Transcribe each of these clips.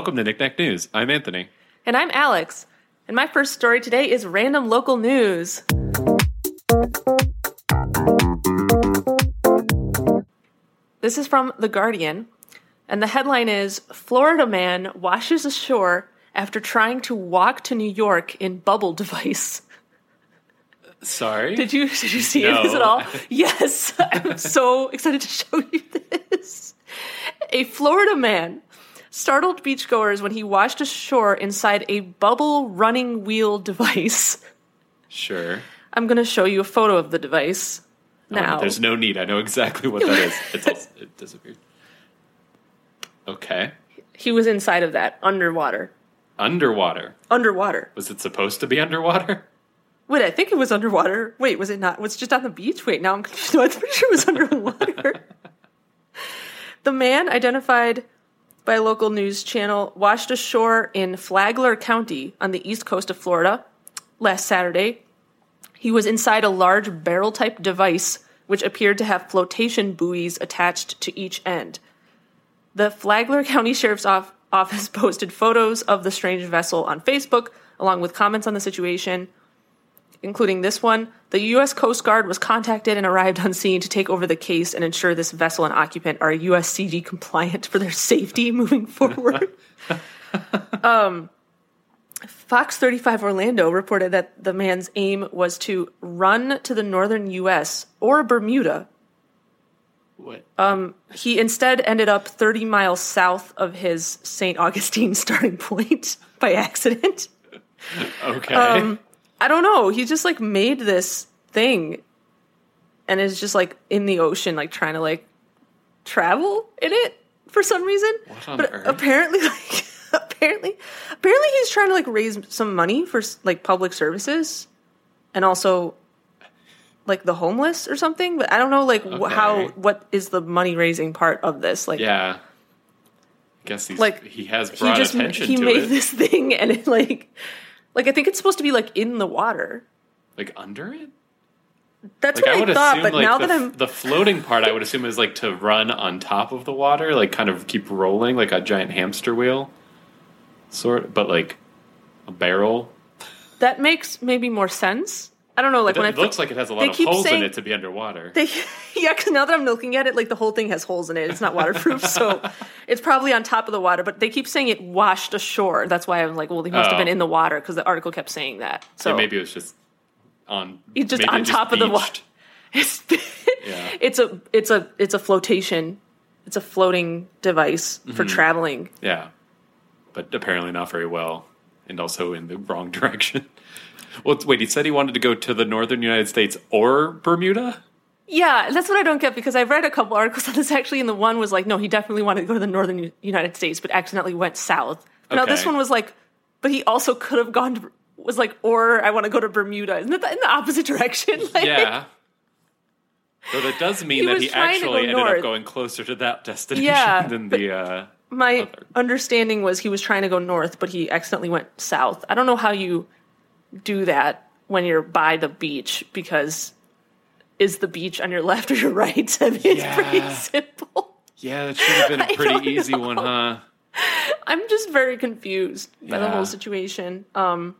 Welcome to Knick Knack News. I'm Anthony. And I'm Alex. And my first story today is random local news. This is from The Guardian, and the headline is, Florida man washes ashore after trying to walk to New York in bubble device. Sorry? Did you see this at all? Yes, I'm so excited to show you this. A Florida man startled beachgoers when he washed ashore inside a bubble running wheel device. Sure. I'm going to show you a photo of the device now. There's no need. I know exactly what that is. It disappeared. Okay. He was inside of that, underwater. Underwater? Underwater. Was it supposed to be underwater? Wait, I think it was underwater. Wait, was it not? Was it just on the beach? Wait, now I'm confused. No, I'm pretty sure it was underwater. The man, identified by a local news channel, washed ashore in Flagler County on the east coast of Florida last Saturday. He was inside a large barrel-type device, which appeared to have flotation buoys attached to each end. The Flagler County Sheriff's Office posted photos of the strange vessel on Facebook, along with comments on the situation, including this one. The U.S. Coast Guard was contacted and arrived on scene to take over the case and ensure this vessel and occupant are USCG compliant for their safety moving forward. Fox 35 Orlando reported that the man's aim was to run to the northern U.S. or Bermuda. What? He instead ended up 30 miles south of his St. Augustine starting point by accident. Okay. I don't know. He just, like, made this thing and is just, like, in the ocean, like, trying to, like, travel in it for some reason. What on earth? Apparently, like... Apparently he's trying to, like, raise some money for, like, public services and also, like, the homeless or something. But I don't know, like, okay. What is the money-raising part of this? Like, yeah. I guess he's, like, he has brought attention to it. He made this thing and it, like, I think it's supposed to be, like, in the water. Like, under it? That's like, what I thought, assume, but like, now that I'm... The floating part, I would assume, is, like, to run on top of the water, like, kind of keep rolling like a giant hamster wheel. Sort, but like a barrel. That makes maybe more sense. I don't know. Like, it looks like it has a lot of holes in it to be underwater. Yeah, because now that I'm looking at it, like, the whole thing has holes in it. It's not waterproof, so it's probably on top of the water. But they keep saying it washed ashore. That's why I'm like, well, he must have been in the water because the article kept saying that. So yeah, maybe it was just on. It's just on top of the water. Yeah. It's a flotation. It's a floating device for traveling. Yeah. But apparently not very well, and also in the wrong direction. Well, wait, he said he wanted to go to the northern United States or Bermuda? Yeah, that's what I don't get, because I've read a couple articles on this, actually, and the one was like, no, he definitely wanted to go to the northern United States, but accidentally went south. Okay. Now, this one was like, but he also could have gone to, was like, or I want to go to Bermuda. Isn't that in the opposite direction? Like, yeah. Though that does mean that he actually ended up going closer to that destination than the... My understanding was he was trying to go north, but he accidentally went south. I don't know how you do that when you're by the beach, because is the beach on your left or your right? I mean, it's pretty simple. Yeah, that should have been a pretty easy one, huh? I'm just very confused by the whole situation. But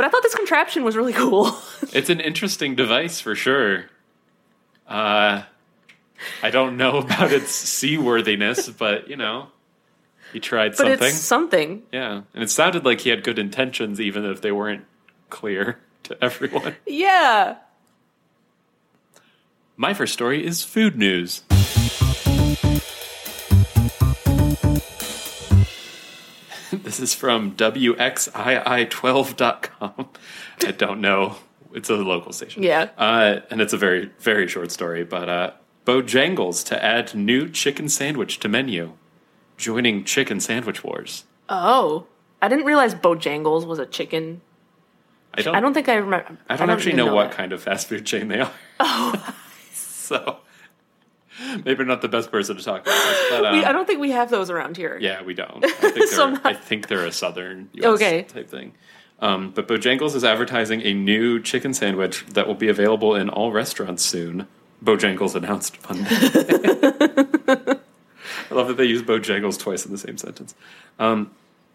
I thought this contraption was really cool. It's an interesting device for sure. I don't know about its seaworthiness, but, you know... He tried something. But it's something. Yeah. And it sounded like he had good intentions, even if they weren't clear to everyone. Yeah. My first story is food news. This is from WXII12.com. I don't know. It's a local station. Yeah. And it's a very, very short story. But Bojangles to add new chicken sandwich to menu. Joining chicken sandwich wars. Oh, I didn't realize Bojangles was a chicken. I don't think I remember. I don't actually know what kind of fast food chain they are. Oh, so maybe not the best person to talk about this. But, I don't think we have those around here. Yeah, we don't. I think they're a southern US type thing. But Bojangles is advertising a new chicken sandwich that will be available in all restaurants soon. Bojangles announced Monday. I love that they use Bojangles twice in the same sentence.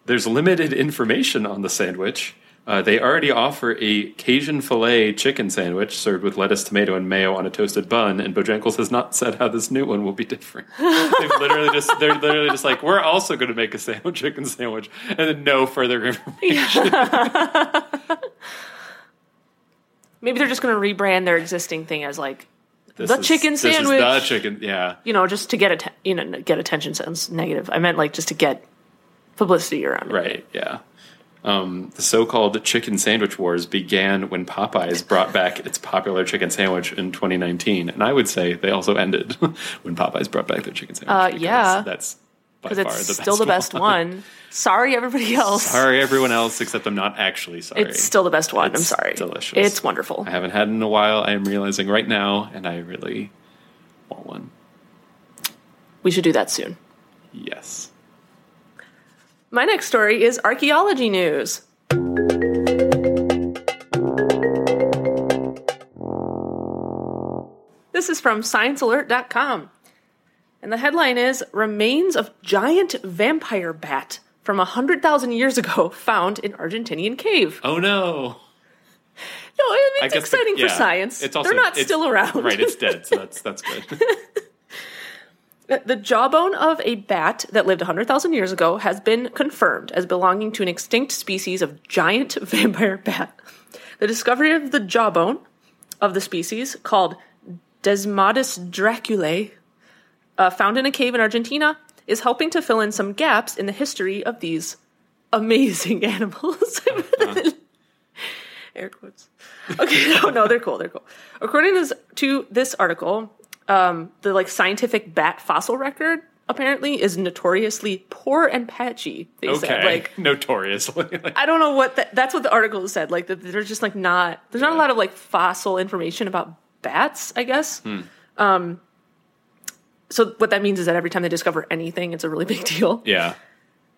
There's limited information on the sandwich. They already offer a Cajun filet chicken sandwich served with lettuce, tomato, and mayo on a toasted bun, and Bojangles has not said how this new one will be different. They're literally just like, we're also going to make a sandwich, chicken sandwich, and then no further information. Maybe they're just going to rebrand their existing thing as like chicken sandwich. This is the chicken, yeah. You know, just to get get attention sounds negative. I meant like just to get publicity around it. Right, yeah. The so-called chicken sandwich wars began when Popeyes brought back its popular chicken sandwich in 2019, and I would say they also ended when Popeyes brought back their chicken sandwich. Yeah, that's by far the best one. Sorry, everybody else. Sorry, everyone else, except I'm not actually sorry. It's still the best one. I'm sorry. Delicious. It's wonderful. I haven't had it in a while. I am realizing right now, and I really want one. We should do that soon. Yes. My next story is archaeology news. This is from ScienceAlert.com. And the headline is, Remains of Giant Vampire Bat from 100,000 years ago found in Argentinian cave. Oh, no. No, I mean, it's exciting for science. It's also, They're not still around. Right, it's dead, so that's good. The jawbone of a bat that lived 100,000 years ago has been confirmed as belonging to an extinct species of giant vampire bat. The discovery of the jawbone of the species, called Desmodus draculae, found in a cave in Argentina, is helping to fill in some gaps in the history of these amazing animals. Air quotes. Okay, no, they're cool, they're cool. According to this article... The scientific bat fossil record apparently is notoriously poor and patchy. They said, notoriously. I don't know what that's what the article said. Like that there's just not a lot of fossil information about bats, I guess. So what that means is that every time they discover anything, it's a really big deal. Yeah.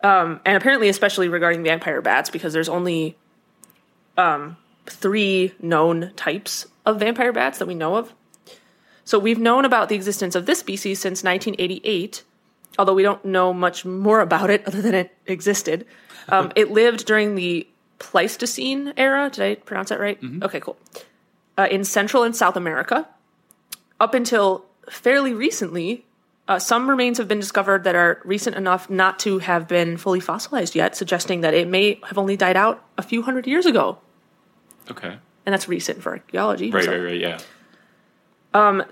And apparently, especially regarding vampire bats, because there's only 3 known types of vampire bats that we know of. So we've known about the existence of this species since 1988, although we don't know much more about it other than it existed. It lived during the Pleistocene era. Did I pronounce that right? Mm-hmm. Okay, cool. In Central and South America. Up until fairly recently, some remains have been discovered that are recent enough not to have been fully fossilized yet, suggesting that it may have only died out a few hundred years ago. Okay. And that's recent for archaeology. Right, yeah.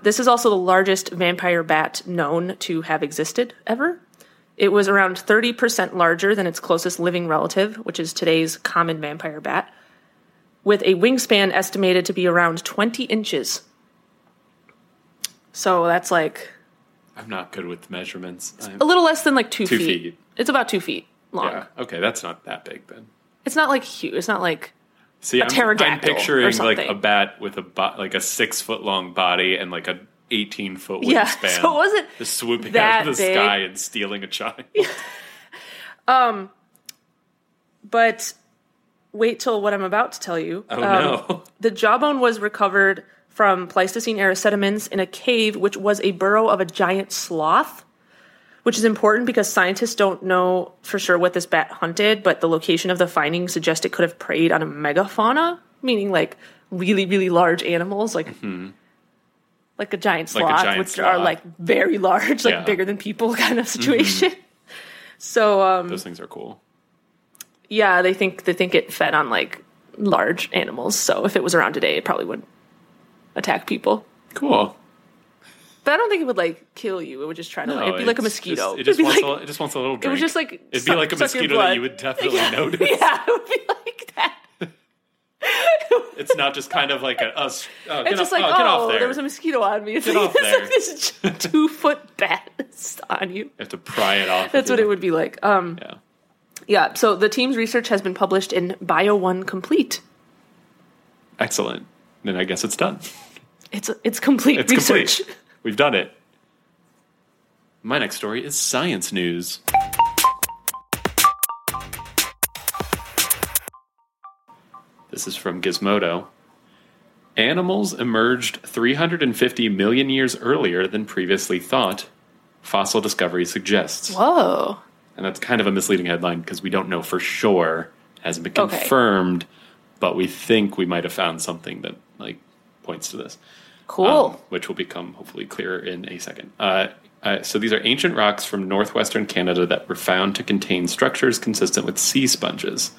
This is also the largest vampire bat known to have existed ever. It was around 30% larger than its closest living relative, which is today's common vampire bat, with a wingspan estimated to be around 20 inches. So that's I'm not good with measurements. A little less than 2 feet. It's about 2 feet long. Yeah, okay, that's not that big then. It's not huge. It's not a pterodactyl. I'm picturing a bat with a 6-foot-long body and a 18-foot wingspan. Yeah, so it wasn't just swooping out of the sky and stealing a child. Yeah. But wait till what I'm about to tell you. Oh no! The jawbone was recovered from Pleistocene era sediments in a cave, which was a burrow of a giant sloth. Which is important because scientists don't know for sure what this bat hunted, but the location of the finding suggests it could have preyed on a megafauna, meaning really, really large animals, like a giant sloth, are very large, bigger than people kind of situation. Mm-hmm. So those things are cool. Yeah, they think it fed on large animals. So if it was around today, it probably would attack people. Cool. But I don't think it would kill you. It would just try to it'd be like a mosquito. It just wants a little drink. It would just it'd be like a mosquito that you would definitely notice. Yeah, it would be like that. It's not just kind of like a us. It's just get off there. There was a mosquito on me. It's get off there. It's like this 2-foot bat on you. You have to pry it off. That's what it would be like. Yeah. So the team's research has been published in Bio One Complete. Excellent. Then I guess it's done. It's complete research. Complete. We've done it. My next story is science news. This is from Gizmodo. Animals emerged 350 million years earlier than previously thought, fossil discovery suggests. Whoa. And that's kind of a misleading headline because we don't know for sure. It hasn't been confirmed, but we think we might have found something that like points to this. Cool. Which will become hopefully clearer in a second. So these are ancient rocks from northwestern Canada that were found to contain structures consistent with sea sponges.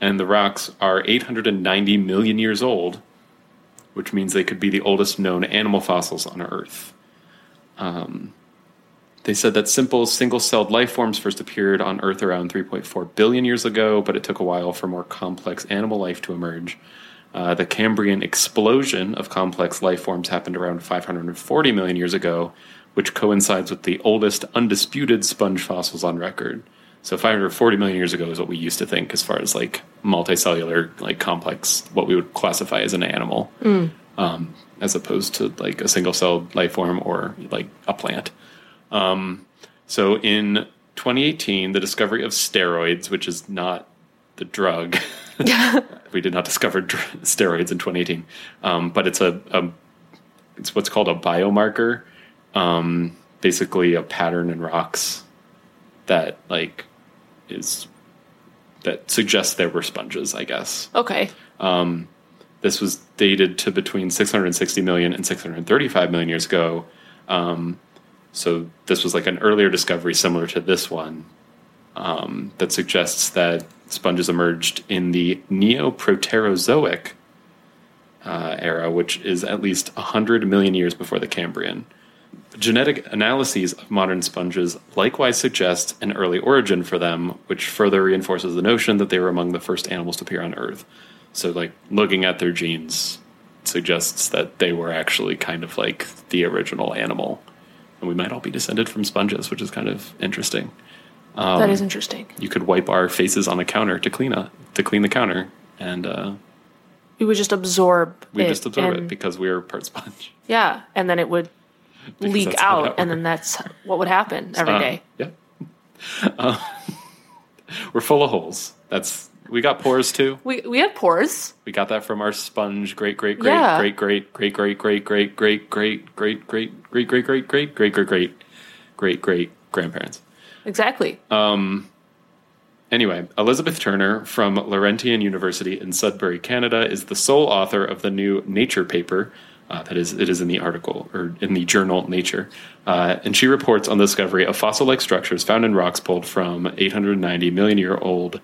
And the rocks are 890 million years old, which means they could be the oldest known animal fossils on Earth. They said that simple, single-celled life forms first appeared on Earth around 3.4 billion years ago, but it took a while for more complex animal life to emerge. The Cambrian explosion of complex life forms happened around 540 million years ago, which coincides with the oldest undisputed sponge fossils on record. So 540 million years ago is what we used to think as far as like multicellular, like complex, what we would classify as an animal, as opposed to like a single-celled life form or like a plant. So in 2018, the discovery of steroids, which is not the drug. We did not discover steroids in 2018, but it's it's what's called a biomarker, basically a pattern in rocks that like that suggests there were sponges, I guess. Okay. This was dated to between 660 million and 635 million years ago. So this was like an earlier discovery similar to this one that suggests that sponges emerged in the Neoproterozoic era, which is at least 100 million years before the Cambrian. Genetic analyses of modern sponges likewise suggest an early origin for them, which further reinforces the notion that they were among the first animals to appear on Earth. So, like, looking at their genes suggests that they were actually kind of like the original animal. And we might all be descended from sponges, which is kind of interesting. That is interesting. You could wipe our faces on a counter to clean the counter, and we would just absorb. We just absorb it because we are part sponge. Yeah, and then it would leak out, and then that's what would happen every day. Yeah, we're full of holes. We got pores too. We have pores. We got that from our sponge. Great grandparents. Exactly. Anyway, Elizabeth Turner from Laurentian University in Sudbury, Canada, is the sole author of the new Nature paper. It is in the article, or in the journal Nature. And she reports on the discovery of fossil-like structures found in rocks pulled from 890 million-year-old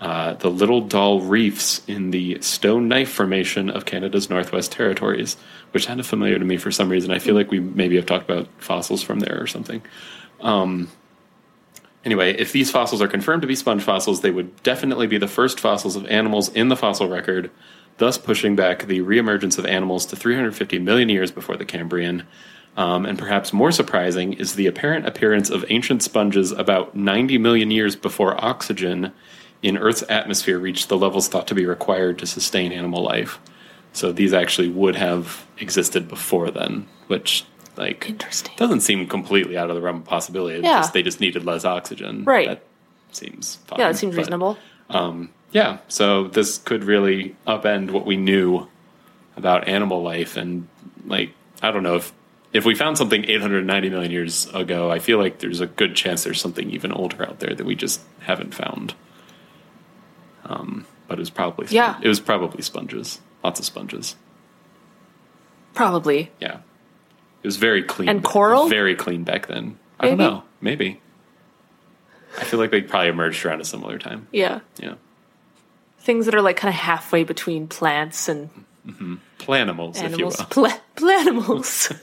the Little Dal Reefs in the Stone Knife Formation of Canada's Northwest Territories, which sounded familiar to me for some reason. I feel like we maybe have talked about fossils from there or something. Anyway, if these fossils are confirmed to be sponge fossils, they would definitely be the first fossils of animals in the fossil record, thus pushing back the reemergence of animals to 350 million years before the Cambrian. And perhaps more surprising is the apparent appearance of ancient sponges about 90 million years before oxygen in Earth's atmosphere reached the levels thought to be required to sustain animal life. So these actually would have existed before then, which... interesting. Doesn't seem completely out of the realm of possibility. Yeah. They just needed less oxygen. Right. That seems fine. Yeah, it seems reasonable. Yeah, so this could really upend what we knew about animal life. And, I don't know, if we found something 890 million years ago, I feel like there's a good chance there's something even older out there that we just haven't found. But it was probably sponges. Lots of sponges. Probably. Yeah. It was very clean. And coral? Very clean back then. Maybe? I don't know. Maybe. I feel like they probably emerged around a similar time. Yeah. Yeah. Things that are kind of halfway between plants and... Mm-hmm. Planimals, if you will. Planimals.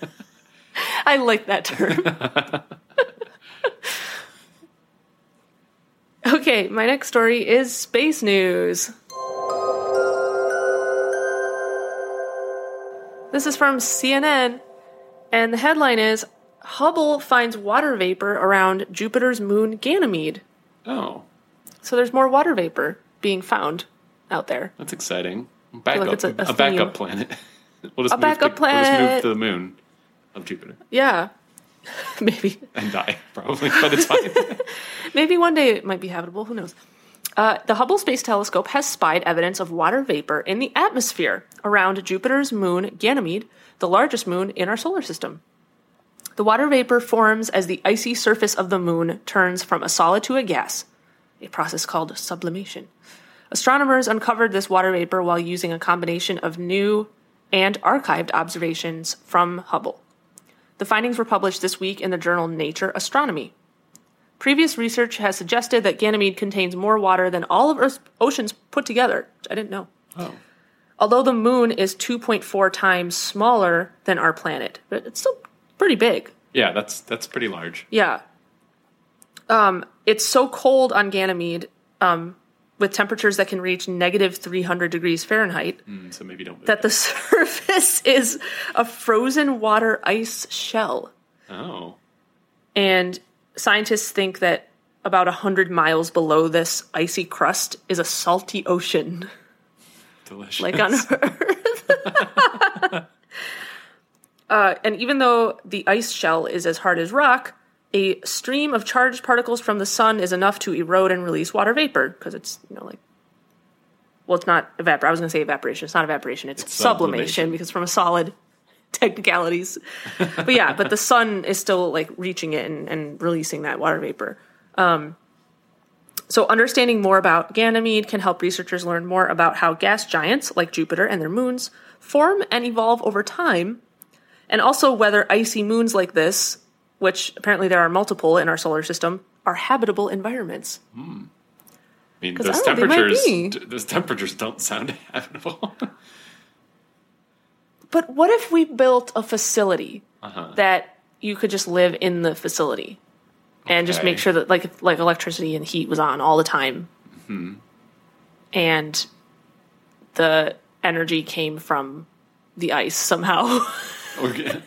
I like that term. Okay, my next story is space news. This is from CNN. And the headline is, Hubble finds water vapor around Jupiter's moon Ganymede. Oh. So there's more water vapor being found out there. That's exciting. A backup planet. We'll just move to the moon of Jupiter. Yeah. Maybe. And die, probably. But it's fine. Maybe one day it might be habitable. Who knows? The Hubble Space Telescope has spied evidence of water vapor in the atmosphere around Jupiter's moon Ganymede, the largest moon in our solar system. The water vapor forms as the icy surface of the moon turns from a solid to a gas, a process called sublimation. Astronomers uncovered this water vapor while using a combination of new and archived observations from Hubble. The findings were published this week in the journal Nature Astronomy. Previous research has suggested that Ganymede contains more water than all of Earth's oceans put together. I didn't know. Oh. Although the moon is 2.4 times smaller than our planet, but it's still pretty big. Yeah, that's pretty large. Yeah. It's so cold on Ganymede, with temperatures that can reach negative 300 degrees Fahrenheit, so maybe don't that the surface is a frozen water ice shell. Oh. And scientists think that about 100 miles below this icy crust is a salty ocean. Delicious. Like on Earth. And even though the ice shell is as hard as rock, a stream of charged particles from the sun is enough to erode and release water vapor, because it's, it's not evaporation. I was going to say evaporation. It's not evaporation. It's sublimation, because from a solid, technicalities. But yeah, but the sun is still, reaching it and releasing that water vapor. So understanding more about Ganymede can help researchers learn more about how gas giants, like Jupiter and their moons, form and evolve over time, and also whether icy moons like this, which apparently there are multiple in our solar system, are habitable environments. Mm. I mean, those temperatures don't sound habitable. But what if we built a facility that you could just live in the facility and just make sure that like electricity and heat was on all the time, and the energy came from the ice somehow? Okay.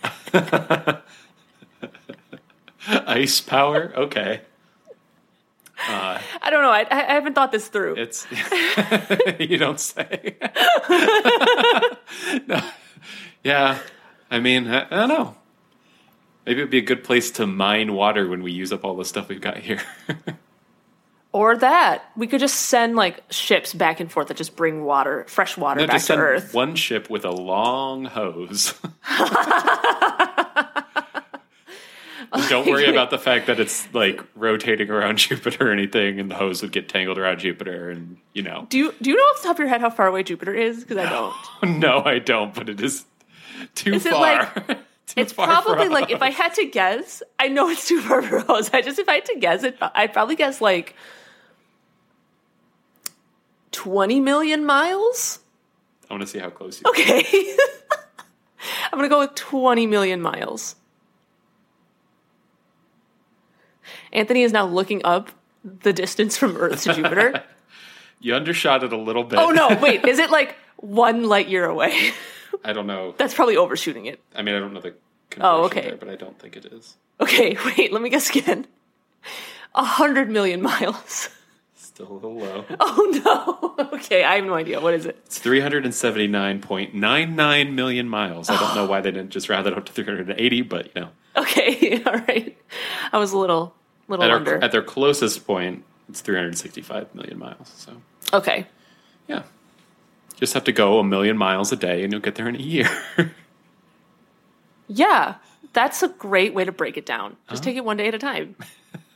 Ice power? Okay. I don't know. I haven't thought this through. It's you don't say. No. Yeah. I mean, I don't know. Maybe it would be a good place to mine water when we use up all the stuff we've got here. Or that. We could just send, ships back and forth that just bring water, fresh water back to Earth. One ship with a long hose. Don't worry about the fact that it's rotating around Jupiter or anything, and the hose would get tangled around Jupiter, and Do you know off the top of your head how far away Jupiter is? Because I don't. No, I don't. But it is too far. It's far probably if I had to guess, I know it's too far for us. If I had to guess it, I'd probably guess 20 million miles. I want to see how close you. Okay, I'm gonna go with 20 million miles. Anthony is now looking up the distance from Earth to Jupiter. You undershot it a little bit. Oh, no, wait. Is it 1 light year away? I don't know. That's probably overshooting it. I mean, I don't know the conversion there, but I don't think it is. Okay, wait. Let me guess again. 100 million miles. Still a little low. Oh, no. Okay, I have no idea. What is it? It's 379.99 million miles. I don't know why they didn't just round it up to 380, but, Okay, all right. I was a little under. At their closest point, it's 365 million miles. So okay. Yeah. Just have to go 1 million miles a day, and you'll get there in a year. Yeah. That's a great way to break it down. Just take it one day at a time.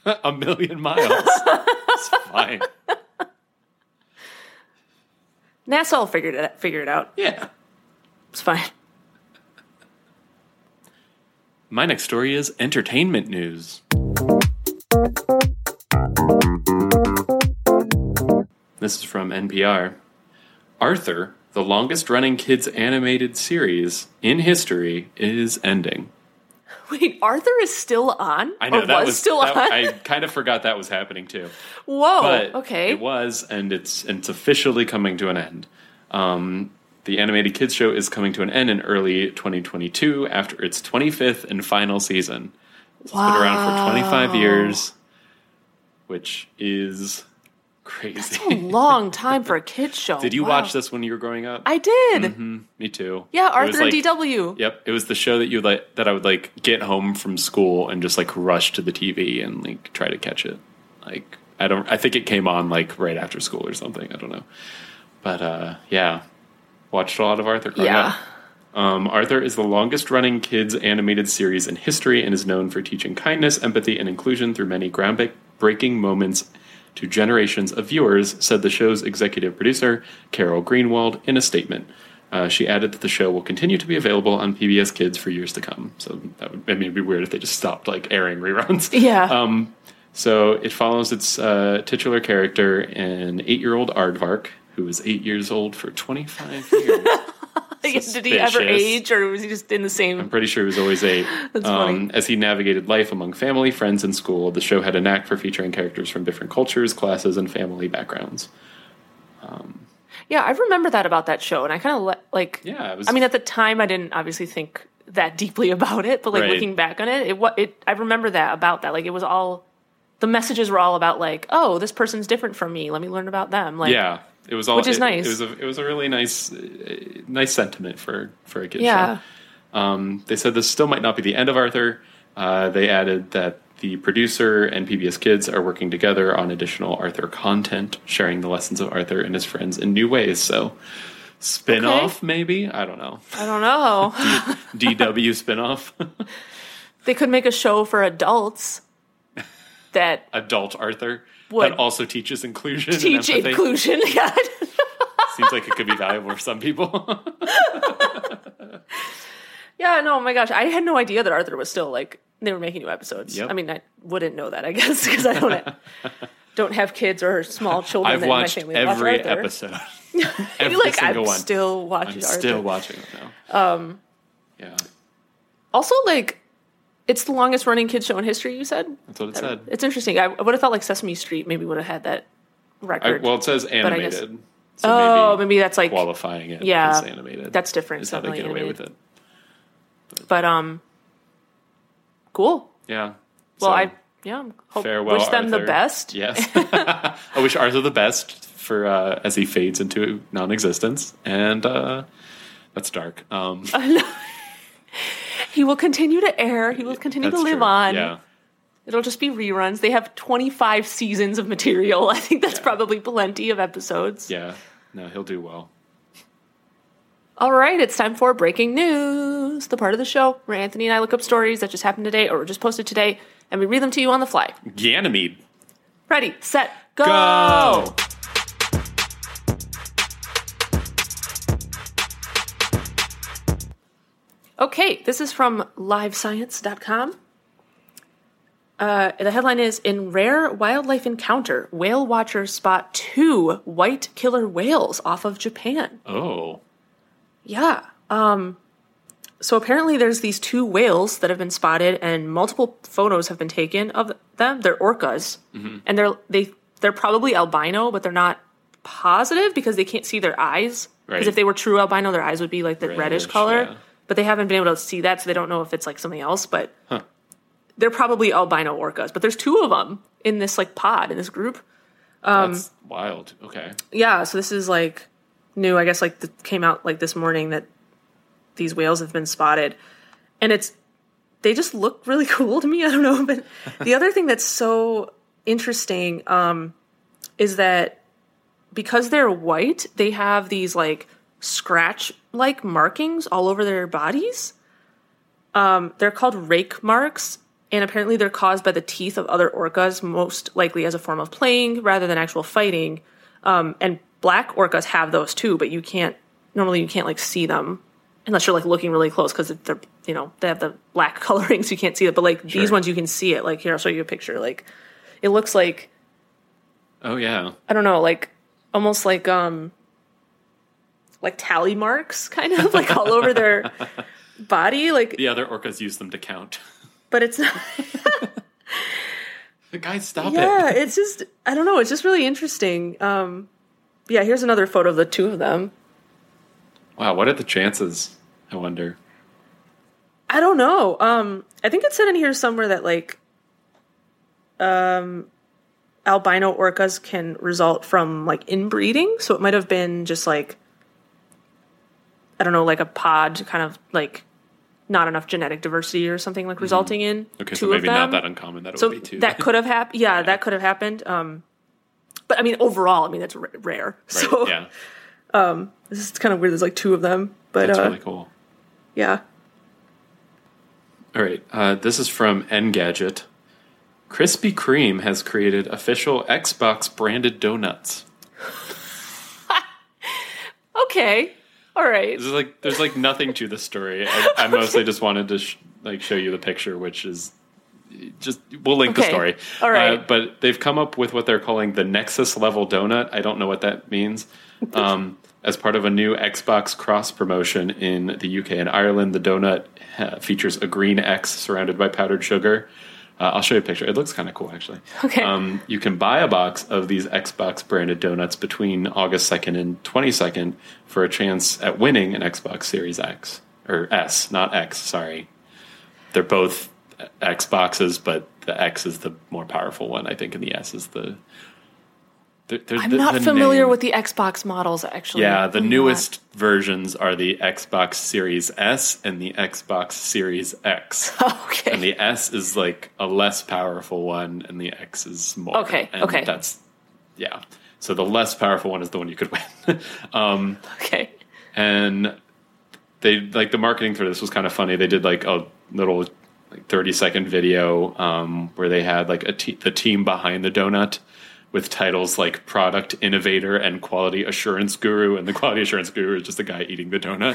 1 million miles. It's fine. NASA will figure it out. Yeah. It's fine. My next story is entertainment news. This is from NPR. Arthur, the longest-running kids' animated series in history, is ending. Wait, Arthur is still on? I know, that was still on? I kind of forgot that was happening, too. Whoa, but okay. It was, and it's officially coming to an end. The animated kids show is coming to an end in early 2022 after its 25th and final season. It's been around for 25 years, which is crazy. That's a long time for a kids show. Did you watch this when you were growing up? I did. Mm-hmm. Me too. Yeah, Arthur and DW. Yep, it was the show that I would get home from school and just rush to the TV and try to catch it. I think it came on right after school or something. I don't know, but yeah. Watched a lot of Arthur growing up. Arthur is the longest-running kids' animated series in history and is known for teaching kindness, empathy, and inclusion through many groundbreaking moments to generations of viewers, said the show's executive producer, Carol Greenwald, in a statement. She added that the show will continue to be available on PBS Kids for years to come. So that would, I mean, it'd be weird if they just stopped like airing reruns. Yeah. So it follows its titular character, an 8-year-old aardvark who was 8 years old for 25 years. Did he ever age, or was he just in the same? I'm pretty sure he was always eight. That's funny. As he navigated life among family, friends, and school, the show had a knack for featuring characters from different cultures, classes, and family backgrounds. Yeah, I remember that about that show, and I kind of like. Yeah, it was, I mean, at the time, I didn't obviously think that deeply about it, but like looking back on it, I remember that about that. Like, it was all the messages were all about like, oh, this person's different from me. Let me learn about them. Like, yeah. It was all, which is nice. It was a really nice sentiment for a kid's show. They said this still might not be the end of Arthur. They added that the producer and PBS Kids are working together on additional Arthur content, sharing the lessons of Arthur and his friends in new ways. So, spinoff maybe? I don't know. DW spinoff. They could make a show for adults. That adult Arthur. That also teaches inclusion. Teach and inclusion, yeah. Seems like it could be valuable for some people. Yeah, no, oh my gosh. I had no idea that Arthur was still, like, they were making new episodes. Yep. I mean, I wouldn't know that, I guess, because I don't have kids or small children. I've watched in my family every episode. Every like, single I'm one. Still watching I'm Arthur. Still watching it now. Yeah. Also, like, it's the longest-running kids show in history, you said? That's what it said. It's interesting. I would have thought like Sesame Street maybe would have had that record. Well, it says animated. Guess, so maybe that's like qualifying it. Yeah, as animated. That's different. Is how they get away with it. But cool. Yeah. Well, so, wish them Arthur. The best. Yes. I wish Arthur the best for as he fades into non-existence, and that's dark. He will continue to air. He will continue to live on. Yeah. It'll just be reruns. They have 25 seasons of material. I think that's probably plenty of episodes. Yeah. No, he'll do well. All right. It's time for breaking news, the part of the show where Anthony and I look up stories that just happened today or were just posted today, and we read them to you on the fly. Ganymede. Ready, set, go! Okay, this is from LiveScience.com. The headline is, in rare wildlife encounter, whale watchers spot 2 white killer whales off of Japan. Oh. Yeah. So apparently there's these 2 whales that have been spotted, and multiple photos have been taken of them. They're orcas. Mm-hmm. And they're probably albino, but they're not positive because they can't see their eyes. Right. Because if they were true albino, their eyes would be like the reddish color. Yeah. But they haven't been able to see that, so they don't know if it's like something else. But they're probably albino orcas. But there's 2 of them in this like pod, in this group. That's wild. Okay. Yeah. So this is like new. I guess like came out like this morning that these whales have been spotted, and they just look really cool to me. I don't know. But the other thing that's so interesting is that because they're white, they have these like scratch-like markings all over their bodies. They're called rake marks, and apparently they're caused by the teeth of other orcas, most likely as a form of playing rather than actual fighting. And black orcas have those too, but you can't like see them unless you're like looking really close because they're, you know, they have the black coloring, so you can't see it. But like these ones, you can see it. Like here, I'll show you a picture. Like it looks like, oh yeah, I don't know, like almost like tally marks, kind of, like all over their body. Like the other orcas use them to count. But it's not... Guys, stop it. Yeah, it's just... I don't know. It's just really interesting. Yeah, here's another photo of the 2 of them. Wow, what are the chances, I wonder? I don't know. I think it said in here somewhere that, like, albino orcas can result from, like, inbreeding. So it might have been just, like... I don't know, like a pod, kind of like not enough genetic diversity or something like resulting in. Okay, so maybe not that uncommon that it would be 2. That could have happened. Yeah, that could have happened. But I mean, overall, I mean, that's rare. Right, so this is kind of weird. There's like 2 of them. But that's really cool. Yeah. All right. This is from Engadget. Krispy Kreme has created official Xbox branded donuts. Okay. All right. There's nothing to this story. I mostly just wanted to show you the picture, which is just, we'll link the story. All right. But they've come up with what they're calling the Nexus level donut. I don't know what that means. As part of a new Xbox cross promotion in the UK and Ireland, the donut features a green X surrounded by powdered sugar. I'll show you a picture. It looks kind of cool, actually. Okay. You can buy a box of these Xbox-branded donuts between August 2nd and 22nd for a chance at winning an Xbox Series X. Or S, not X, sorry. They're both Xboxes, but the X is the more powerful one, I think, and the S is the... I'm not familiar with the Xbox models, actually. Yeah, the newest versions are the Xbox Series S and the Xbox Series X. Okay. And the S is like a less powerful one, and the X is more. Okay, and that's, yeah. So the less powerful one is the one you could win. Okay. And they, the marketing for this was kind of funny. They did a little 30-second video where they had the team behind the donut, with titles like Product Innovator and Quality Assurance Guru. And the Quality Assurance Guru is just the guy eating the donut.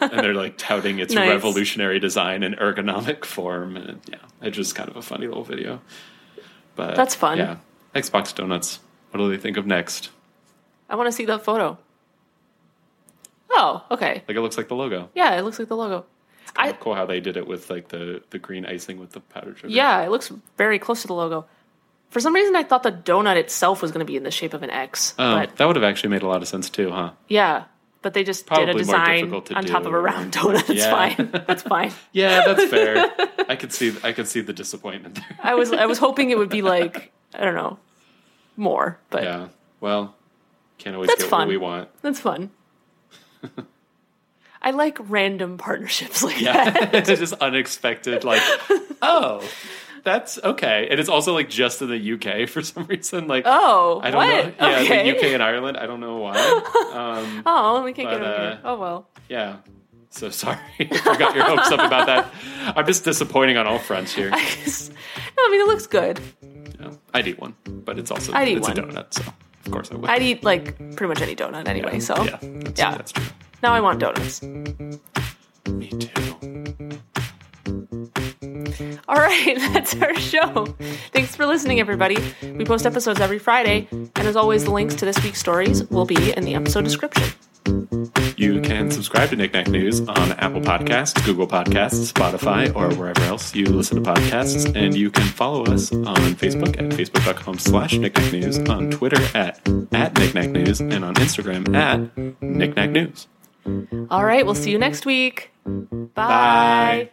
And they're touting its revolutionary design and ergonomic form. And yeah, it's just kind of a funny little video. But that's fun. Yeah. Xbox donuts. What do they think of next? I want to see that photo. Oh, okay. It looks like the logo. Yeah, it looks like the logo. It's kind of cool how they did it with the green icing with the powdered sugar. Yeah, it looks very close to the logo. For some reason, I thought the donut itself was going to be in the shape of an X. But that would have actually made a lot of sense, too, huh? Yeah, but they just did a design on top of a round donut. Yeah. It's fine. That's fine. Yeah, that's fair. I could see the disappointment there. I was hoping it would be I don't know, more. But yeah, well, can't always get what we want. That's fun. I like random partnerships that. It's just unexpected, oh... That's okay. And it's also just in the UK for some reason. I don't know. Yeah, okay. The UK and Ireland. I don't know why. We can't get over here. Oh, well. Yeah. So sorry. I got your hopes up about that. I'm just disappointing on all fronts here. It looks good. Yeah. I'd eat one, but it's also a donut. So, of course, I would. I'd eat pretty much any donut anyway. Yeah. So, yeah. That's true. Now I want donuts. Me too. All right, that's our show. Thanks for listening, everybody. We post episodes every Friday, and as always, the links to this week's stories will be in the episode description. You can subscribe to Knick Knack News on Apple Podcasts, Google Podcasts, Spotify, or wherever else you listen to podcasts. And you can follow us on Facebook at facebook.com/Knick Knack News, on Twitter at Knick Knack News, and on Instagram at Knick Knack News. All right, we'll see you next week. Bye.